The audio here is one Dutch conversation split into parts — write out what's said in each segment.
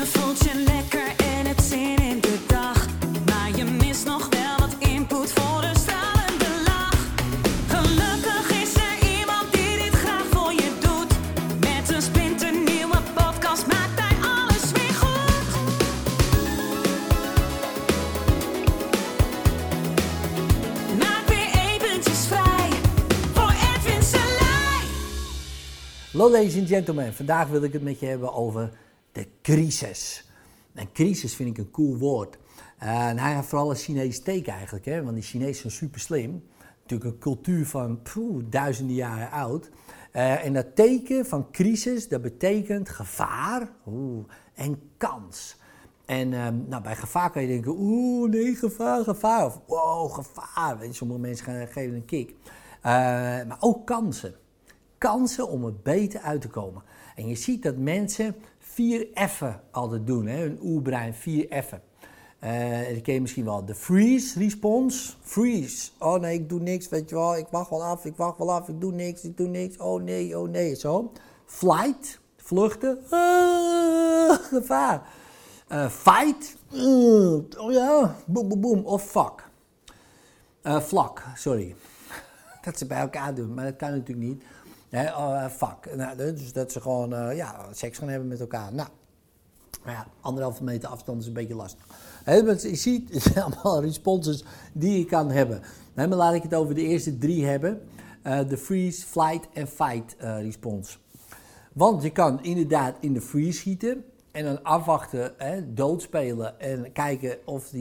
Je voelt je lekker en hebt zin in de dag, maar je mist nog wel wat input voor een stralende lach. Gelukkig is er iemand die dit graag voor je doet. Met een splinternieuwe podcast maakt hij alles weer goed. Maak weer eventjes vrij voor Edwin Selay. Hallo ladies and gentlemen, vandaag wil ik het met je hebben over de crisis. En crisis vind ik een cool woord. En vooral een Chinees teken eigenlijk, hè? Want die Chinezen zijn super slim. Natuurlijk een cultuur van duizenden jaren oud. En dat teken van crisis, dat betekent gevaar en kans. En bij gevaar kan je denken, nee, gevaar. Of wow, gevaar. Weet je, sommige mensen geven een kick. Maar ook kansen. Kansen om er beter uit te komen. En je ziet dat mensen 4 F'en altijd doen, hè? Hun oerbrein, 4 F'en. Dat ken je misschien wel. De freeze response. Freeze. Oh nee, ik doe niks, weet je wel. Ik wacht wel af. Ik doe niks. Oh nee. Zo. Flight. Vluchten. Gevaar. Fight. Boom. Of fuck. Vlak, sorry. Dat ze bij elkaar doen, maar dat kan natuurlijk niet. Fuck. Nou, dus dat ze gewoon seks gaan hebben met elkaar. Nou, 1,5 meter afstand is een beetje lastig. Je ziet, het zijn allemaal responses die je kan hebben. Maar laat ik het over de eerste 3 hebben. De freeze, flight en fight response. Want je kan inderdaad in de freeze schieten en dan afwachten, doodspelen en kijken of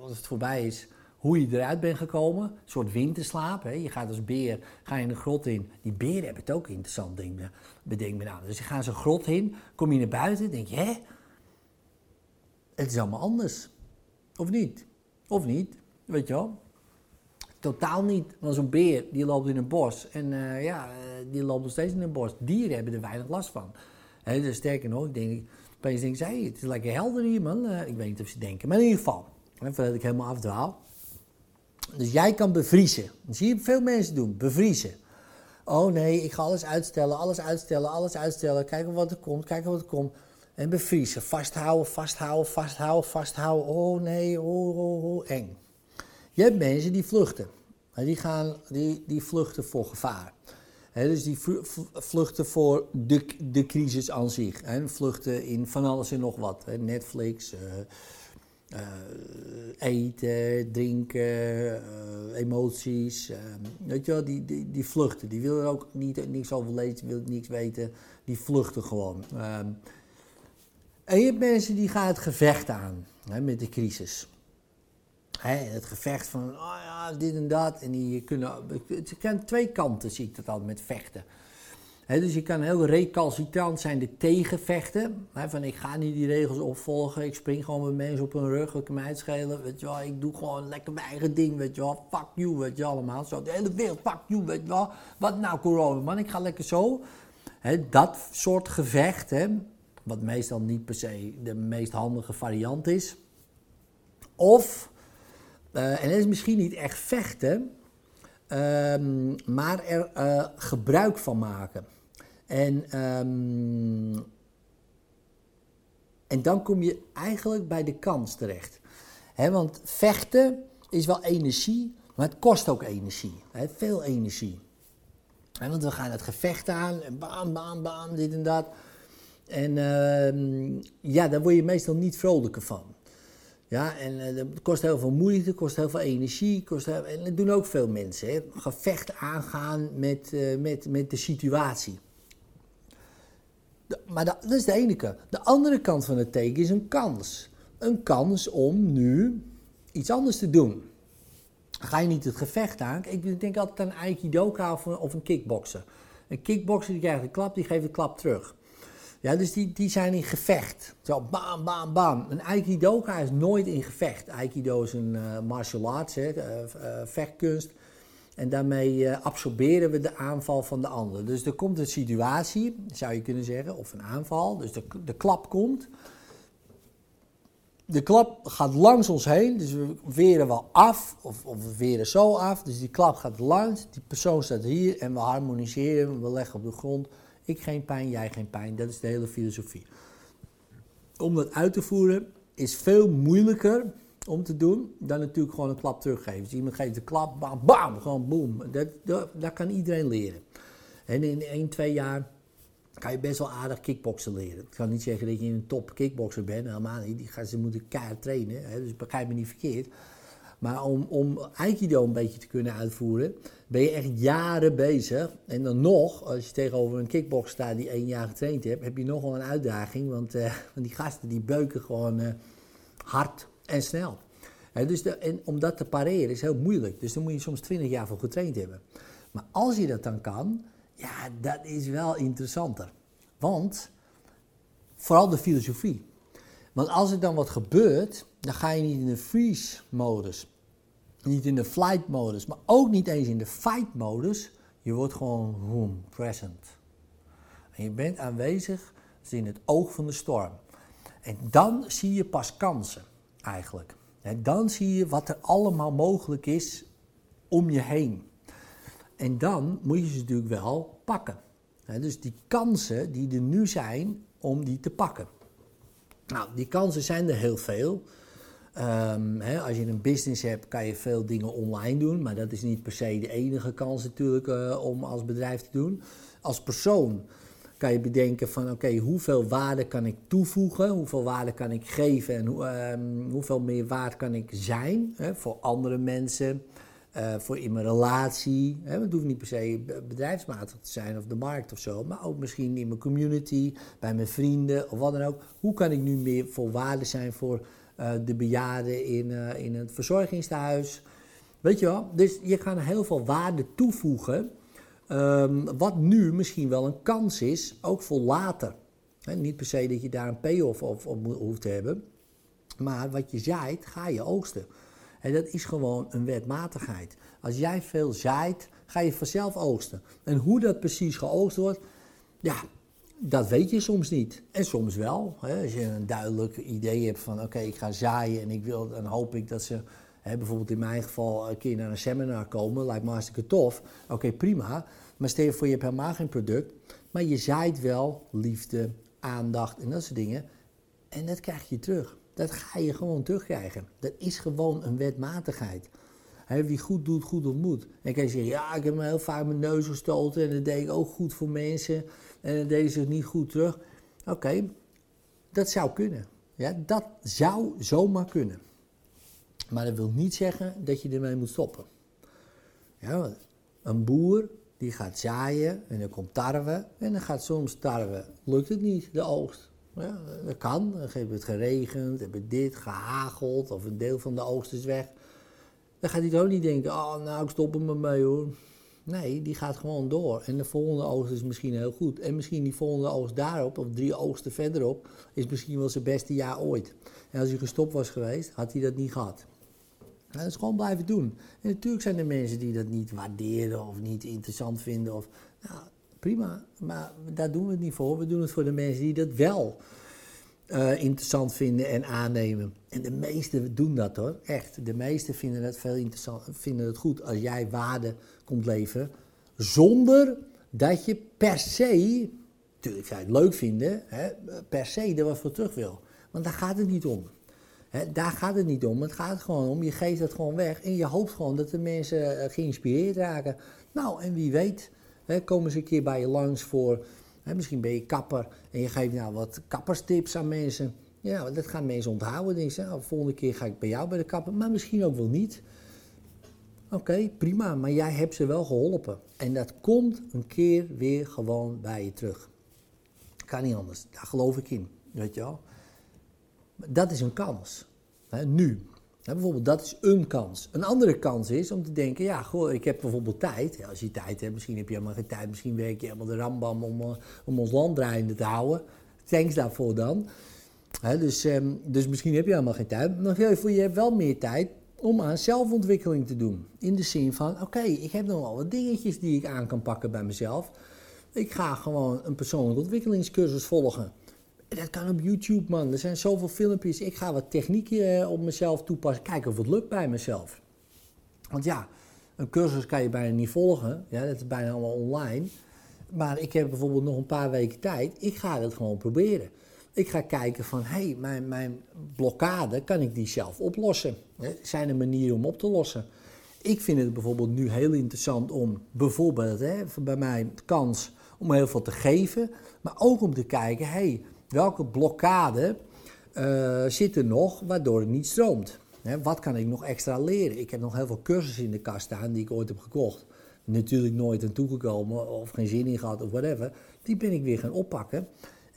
als het voorbij is, hoe je eruit bent gekomen, een soort winterslaap. Hè. Je gaat als beer in de grot in. Die beren hebben het ook interessant, bedenk me nou. Dus je gaat zo'n grot in, kom je naar buiten, denk je, het is allemaal anders. Of niet, weet je wel. Totaal niet, want zo'n beer die loopt in een bos en die loopt nog steeds in een bos. Dieren hebben er weinig last van. Dus sterker nog, opeens denk ik, het is lekker helder hier, man. Ik weet niet of ze denken, maar in ieder geval, voordat ik helemaal afdwaal. Dus jij kan bevriezen. Dat zie je veel mensen doen, bevriezen. Oh nee, ik ga alles uitstellen. Kijken wat er komt. En bevriezen, vasthouden. Oh nee, eng. Je hebt mensen die vluchten. Die vluchten voor gevaar. Dus die vluchten voor de crisis aan zich. Vluchten in van alles en nog wat. Netflix, eten, drinken, emoties, weet je wel, die vluchten. Die willen er ook niks over lezen, willen niks weten, die vluchten gewoon. En je hebt mensen die gaan het gevecht aan met de crisis. Het gevecht van dit en dat. En het kan 2 kanten, zie ik dat al met vechten. Dus je kan heel recalcitrant zijn er tegen vechten. Van ik ga niet die regels opvolgen, ik spring gewoon met mensen op hun rug, ik kan mij uitschelen, weet je wel. Ik doe gewoon lekker mijn eigen ding, weet je wel. Fuck you, weet je allemaal. Zo, de hele wereld, fuck you, weet je wel. Wat nou corona, man, ik ga lekker zo. Dat soort gevecht, wat meestal niet per se de meest handige variant is. Of, en dat is misschien niet echt vechten, maar er gebruik van maken. En dan kom je eigenlijk bij de kans terecht. Want vechten is wel energie, maar het kost ook energie. Veel energie. Want we gaan het gevecht aan en bam, dit en dat. En daar word je meestal niet vrolijker van. Ja, en het kost heel veel moeite, het kost heel veel energie, en dat doen ook veel mensen. Hè. Gevecht aangaan met de situatie. Dat is de ene kant. De andere kant van het teken is een kans. Een kans om nu iets anders te doen. Ga je niet het gevecht aan? Ik denk altijd aan Aikidoka of een kickbokser. Een kickbokser die krijgt een klap, die geeft een klap terug. Ja, dus die zijn in gevecht. Zo, bam. Een Aikidoka is nooit in gevecht. Aikido is een martial arts, vechtkunst. En daarmee absorberen we de aanval van de ander. Dus er komt een situatie, zou je kunnen zeggen, of een aanval. Dus de klap komt. De klap gaat langs ons heen, dus we weren wel af, of we weren zo af. Dus die klap gaat langs, die persoon staat hier en we harmoniseren, we leggen op de grond. Ik geen pijn, jij geen pijn. Dat is de hele filosofie. om dat uit te voeren is veel moeilijker om te doen dan natuurlijk gewoon een klap teruggeven. Dus iemand geeft een klap, bam, bam, gewoon boem. Dat kan iedereen leren. En in 1-2 jaar kan je best wel aardig kickboksen leren. Ik kan niet zeggen dat je een top kickbokser bent. Helemaal niet. Die gaan ze moeten keihard trainen. Hè? Dus begrijp me niet verkeerd. Maar om Aikido een beetje te kunnen uitvoeren, ben je echt jaren bezig. En dan nog, als je tegenover een kickboxer staat die 1 jaar getraind hebt, heb je nogal een uitdaging. Want die gasten die beuken gewoon hard en snel. En om dat te pareren is heel moeilijk. Dus daar moet je soms 20 jaar voor getraind hebben. Maar als je dat dan kan, ja, dat is wel interessanter. Want, vooral de filosofie. Want als er dan wat gebeurt, dan ga je niet in de freeze-modus. Niet in de flight-modus, maar ook niet eens in de fight-modus. Je wordt gewoon present. En je bent aanwezig dus in het oog van de storm. En dan zie je pas kansen, eigenlijk. En dan zie je wat er allemaal mogelijk is om je heen. En dan moet je ze natuurlijk wel pakken. Dus die kansen die er nu zijn, om die te pakken. Nou, die kansen zijn er heel veel. Als je een business hebt, kan je veel dingen online doen. Maar dat is niet per se de enige kans natuurlijk om als bedrijf te doen. Als persoon kan je bedenken van oké, hoeveel waarde kan ik toevoegen? Hoeveel waarde kan ik geven? En hoeveel meer waard kan ik zijn voor andere mensen? Voor in mijn relatie, het hoeft niet per se bedrijfsmatig te zijn of de markt of zo, maar ook misschien in mijn community, bij mijn vrienden of wat dan ook. Hoe kan ik nu meer voor waarde zijn voor de bejaarden in het verzorgingstehuis? Weet je wel, dus je kan heel veel waarde toevoegen, wat nu misschien wel een kans is, ook voor later. Niet per se dat je daar een payoff op hoeft te hebben, maar wat je zaait, ga je oogsten. En dat is gewoon een wetmatigheid. Als jij veel zaait, ga je vanzelf oogsten. En hoe dat precies geoogst wordt, ja, dat weet je soms niet. En soms wel. Hè. Als je een duidelijk idee hebt van oké, ik ga zaaien en dan hoop ik dat ze, bijvoorbeeld in mijn geval, een keer naar een seminar komen. Lijkt me hartstikke tof. Oké, prima. Maar stel je voor, je hebt helemaal geen product. Maar je zaait wel liefde, aandacht en dat soort dingen. En dat krijg je terug. Dat ga je gewoon terugkrijgen. Dat is gewoon een wetmatigheid. Wie goed doet, goed ontmoet. En kan je zeggen, ja, ik heb me heel vaak mijn neus gestoten en dat deed ik ook goed voor mensen. En dat deed ze niet goed terug. Oké, dat zou kunnen. Ja, dat zou zomaar kunnen. Maar dat wil niet zeggen dat je ermee moet stoppen. Ja, een boer die gaat zaaien en dan komt tarwe. En dan gaat soms tarwe. Lukt het niet, de oogst. Ja, dat kan. Dan heeft het geregend, heb het dit, gehageld of een deel van de oogst is weg. Dan gaat hij toch niet denken, oh nou ik stop er maar mee hoor. Nee, die gaat gewoon door. En de volgende oogst is misschien heel goed. En misschien die volgende oogst daarop, of 3 oogsten verderop, is misschien wel zijn beste jaar ooit. En als hij gestopt was geweest, had hij dat niet gehad. Nou, dat is gewoon blijven doen. En natuurlijk zijn er mensen die dat niet waarderen of niet interessant vinden of... Nou, prima, maar daar doen we het niet voor. We doen het voor de mensen die dat wel interessant vinden en aannemen. En de meesten doen dat hoor, echt. De meesten vinden het veel interessant, vinden het goed als jij waarde komt leveren. Zonder dat je per se, natuurlijk zou je het leuk vinden, per se er wat voor terug wil. Want daar gaat het niet om. Daar gaat het niet om. Het gaat gewoon om, je geeft dat gewoon weg. En je hoopt gewoon dat de mensen geïnspireerd raken. Nou, en wie weet... Komen ze een keer bij je langs voor, misschien ben je kapper en je geeft nou wat kapperstips aan mensen. Ja, dat gaan mensen onthouden. Denk je, nou, volgende keer ga ik bij jou bij de kapper, maar misschien ook wel niet. Oké, prima, maar jij hebt ze wel geholpen. En dat komt een keer weer gewoon bij je terug. Kan niet anders, daar geloof ik in, weet je wel. Dat is een kans, nu. Ja, bijvoorbeeld, dat is een kans. Een andere kans is om te denken, ja, goh, ik heb bijvoorbeeld tijd. Ja, als je tijd hebt, misschien heb je helemaal geen tijd. Misschien werk je helemaal de rambam om ons land draaiende te houden. Thanks daarvoor dan. Ja, dus misschien heb je helemaal geen tijd. Maar je hebt wel meer tijd om aan zelfontwikkeling te doen. In de zin van, oké, ik heb nog wel wat dingetjes die ik aan kan pakken bij mezelf. Ik ga gewoon een persoonlijke ontwikkelingscursus volgen. Dat kan op YouTube, man. Er zijn zoveel filmpjes. Ik ga wat technieken op mezelf toepassen. Kijken of het lukt bij mezelf. Want ja, een cursus kan je bijna niet volgen. Ja, dat is bijna allemaal online. Maar ik heb bijvoorbeeld nog een paar weken tijd. Ik ga dat gewoon proberen. Ik ga kijken van, hé, mijn blokkade, kan ik die zelf oplossen? Zijn er manieren om op te lossen? Ik vind het bijvoorbeeld nu heel interessant om, bijvoorbeeld bij mij de kans om heel veel te geven. Maar ook om te kijken, hé, welke blokkade zit er nog waardoor het niet stroomt? Wat kan ik nog extra leren? Ik heb nog heel veel cursussen in de kast staan die ik ooit heb gekocht. Natuurlijk nooit aan toegekomen of geen zin in gehad of whatever. Die ben ik weer gaan oppakken.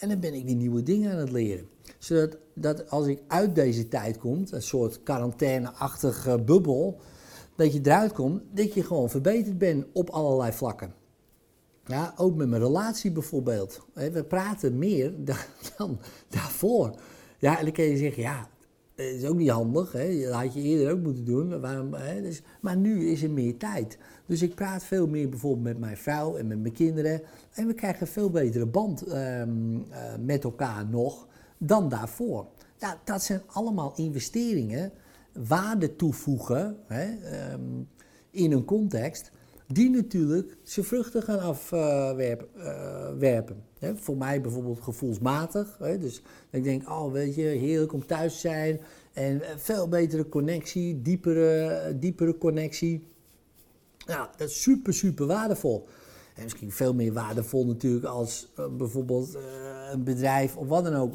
En dan ben ik weer nieuwe dingen aan het leren. Zodat als ik uit deze tijd kom, een soort quarantaine-achtige bubbel, dat je eruit komt, dat je gewoon verbeterd bent op allerlei vlakken. Ja, ook met mijn relatie bijvoorbeeld. We praten meer dan daarvoor. Ja, en dan kun je zeggen, ja, dat is ook niet handig. Hè? Dat had je eerder ook moeten doen. Waarom, hè? Dus, maar nu is er meer tijd. Dus ik praat veel meer bijvoorbeeld met mijn vrouw en met mijn kinderen. En we krijgen een veel betere band met elkaar nog dan daarvoor. Ja, dat zijn allemaal investeringen, waarde toevoegen in een context, die natuurlijk zijn vruchten gaan afwerpen. Voor mij bijvoorbeeld gevoelsmatig. Dus ik denk, oh weet je, heerlijk om thuis te zijn. En veel betere connectie, diepere connectie. Nou, dat is super, super waardevol. En misschien veel meer waardevol natuurlijk als bijvoorbeeld een bedrijf of wat dan ook.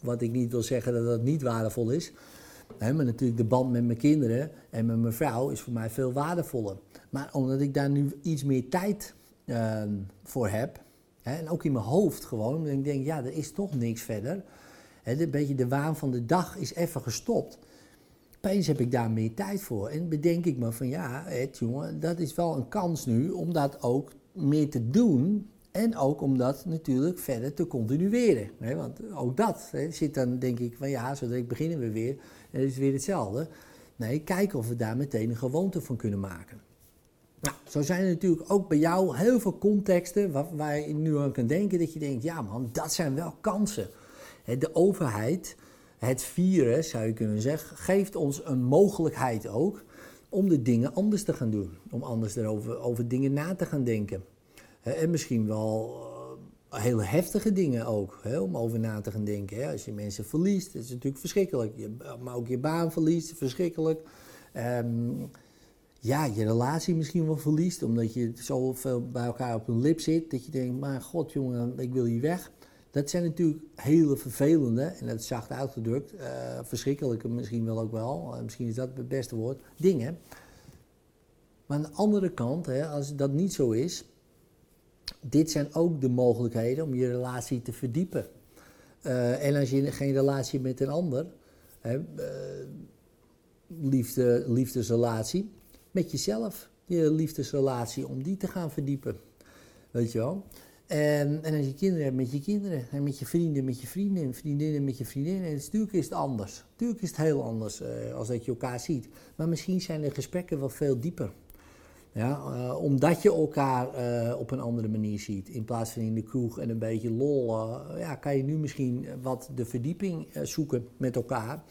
Wat ik niet wil zeggen dat dat niet waardevol is. Maar natuurlijk de band met mijn kinderen en met mijn vrouw is voor mij veel waardevoller. Maar omdat ik daar nu iets meer tijd voor heb, hè, en ook in mijn hoofd gewoon, omdat ik denk, ja, er is toch niks verder. Hè, een beetje de waan van de dag is even gestopt. Opeens heb ik daar meer tijd voor. En bedenk ik me van, ja, jongen, dat is wel een kans nu om dat ook meer te doen. En ook om dat natuurlijk verder te continueren. Hè, want ook dat zit dan, denk ik, van ja, zodra ik beginnen we weer. En het is weer hetzelfde. Nee, kijken of we daar meteen een gewoonte van kunnen maken. Nou, zo zijn er natuurlijk ook bij jou heel veel contexten waar je nu aan kan denken dat je denkt, ja man, dat zijn wel kansen. De overheid, het virus zou je kunnen zeggen, geeft ons een mogelijkheid ook om de dingen anders te gaan doen. Om anders over dingen na te gaan denken. En misschien wel hele heftige dingen ook, om over na te gaan denken. Als je mensen verliest, dat is natuurlijk verschrikkelijk. Maar ook je baan verliest, verschrikkelijk. Ja, je relatie misschien wel verliest, omdat je zoveel bij elkaar op hun lip zit, dat je denkt, maar god jongen, ik wil hier weg. Dat zijn natuurlijk hele vervelende, en dat is zacht uitgedrukt, verschrikkelijke misschien wel ook wel, misschien is dat het beste woord, dingen. Maar aan de andere kant, als dat niet zo is, dit zijn ook de mogelijkheden om je relatie te verdiepen. En als je geen relatie met een ander, liefdesrelatie, met jezelf, je liefdesrelatie, om die te gaan verdiepen. Weet je wel? En als je kinderen hebt, met je kinderen. En met je vrienden, met je vrienden. Vriendinnen, met je vriendinnen. En natuurlijk is het anders. Natuurlijk is het heel anders als dat je elkaar ziet. Maar misschien zijn de gesprekken wel veel dieper. Ja, omdat je elkaar op een andere manier ziet. In plaats van in de kroeg en een beetje lol. Kan je nu misschien wat de verdieping zoeken met elkaar.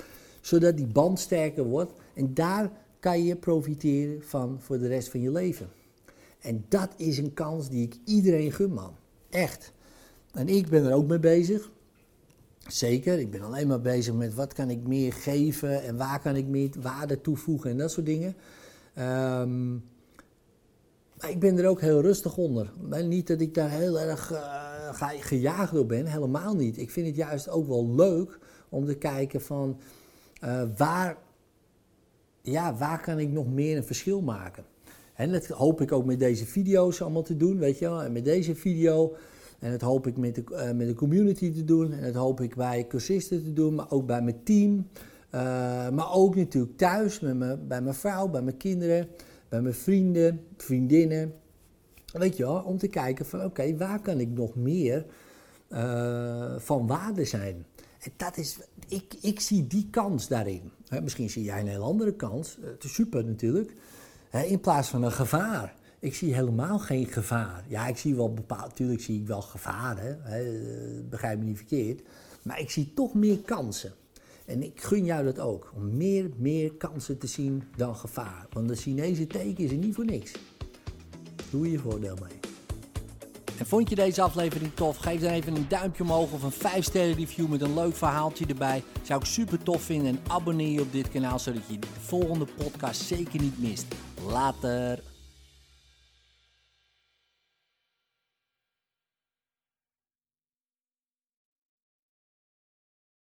Zodat die band sterker wordt. En daar kan je profiteren van voor de rest van je leven. En dat is een kans die ik iedereen gun, man. Echt. En ik ben er ook mee bezig. Zeker, ik ben alleen maar bezig met wat kan ik meer geven en waar kan ik meer waarde toevoegen en dat soort dingen. Maar ik ben er ook heel rustig onder. Niet dat ik daar heel erg gejaagd door ben, helemaal niet. Ik vind het juist ook wel leuk om te kijken van waar kan ik nog meer een verschil maken? En dat hoop ik ook met deze video's allemaal te doen, weet je wel. En met deze video. En dat hoop ik met de community te doen. En dat hoop ik bij cursisten te doen, maar ook bij mijn team. Maar ook natuurlijk thuis, bij mijn vrouw, bij mijn kinderen, bij mijn vrienden, vriendinnen. Weet je wel, om te kijken van oké, waar kan ik nog meer van waarde zijn? En dat is, ik zie die kans daarin. Misschien zie jij een heel andere kans. Het is super natuurlijk. In plaats van een gevaar. Ik zie helemaal geen gevaar. Ja, ik zie wel bepaald. Natuurlijk zie ik wel gevaren. Begrijp me niet verkeerd. Maar ik zie toch meer kansen. En ik gun jou dat ook. Om meer kansen te zien dan gevaar. Want de Chinese teken is er niet voor niks. Doe je voordeel mee. En vond je deze aflevering tof? Geef dan even een duimpje omhoog of een 5-sterren review met een leuk verhaaltje erbij. Zou ik super tof vinden en abonneer je op dit kanaal zodat je de volgende podcast zeker niet mist. Later!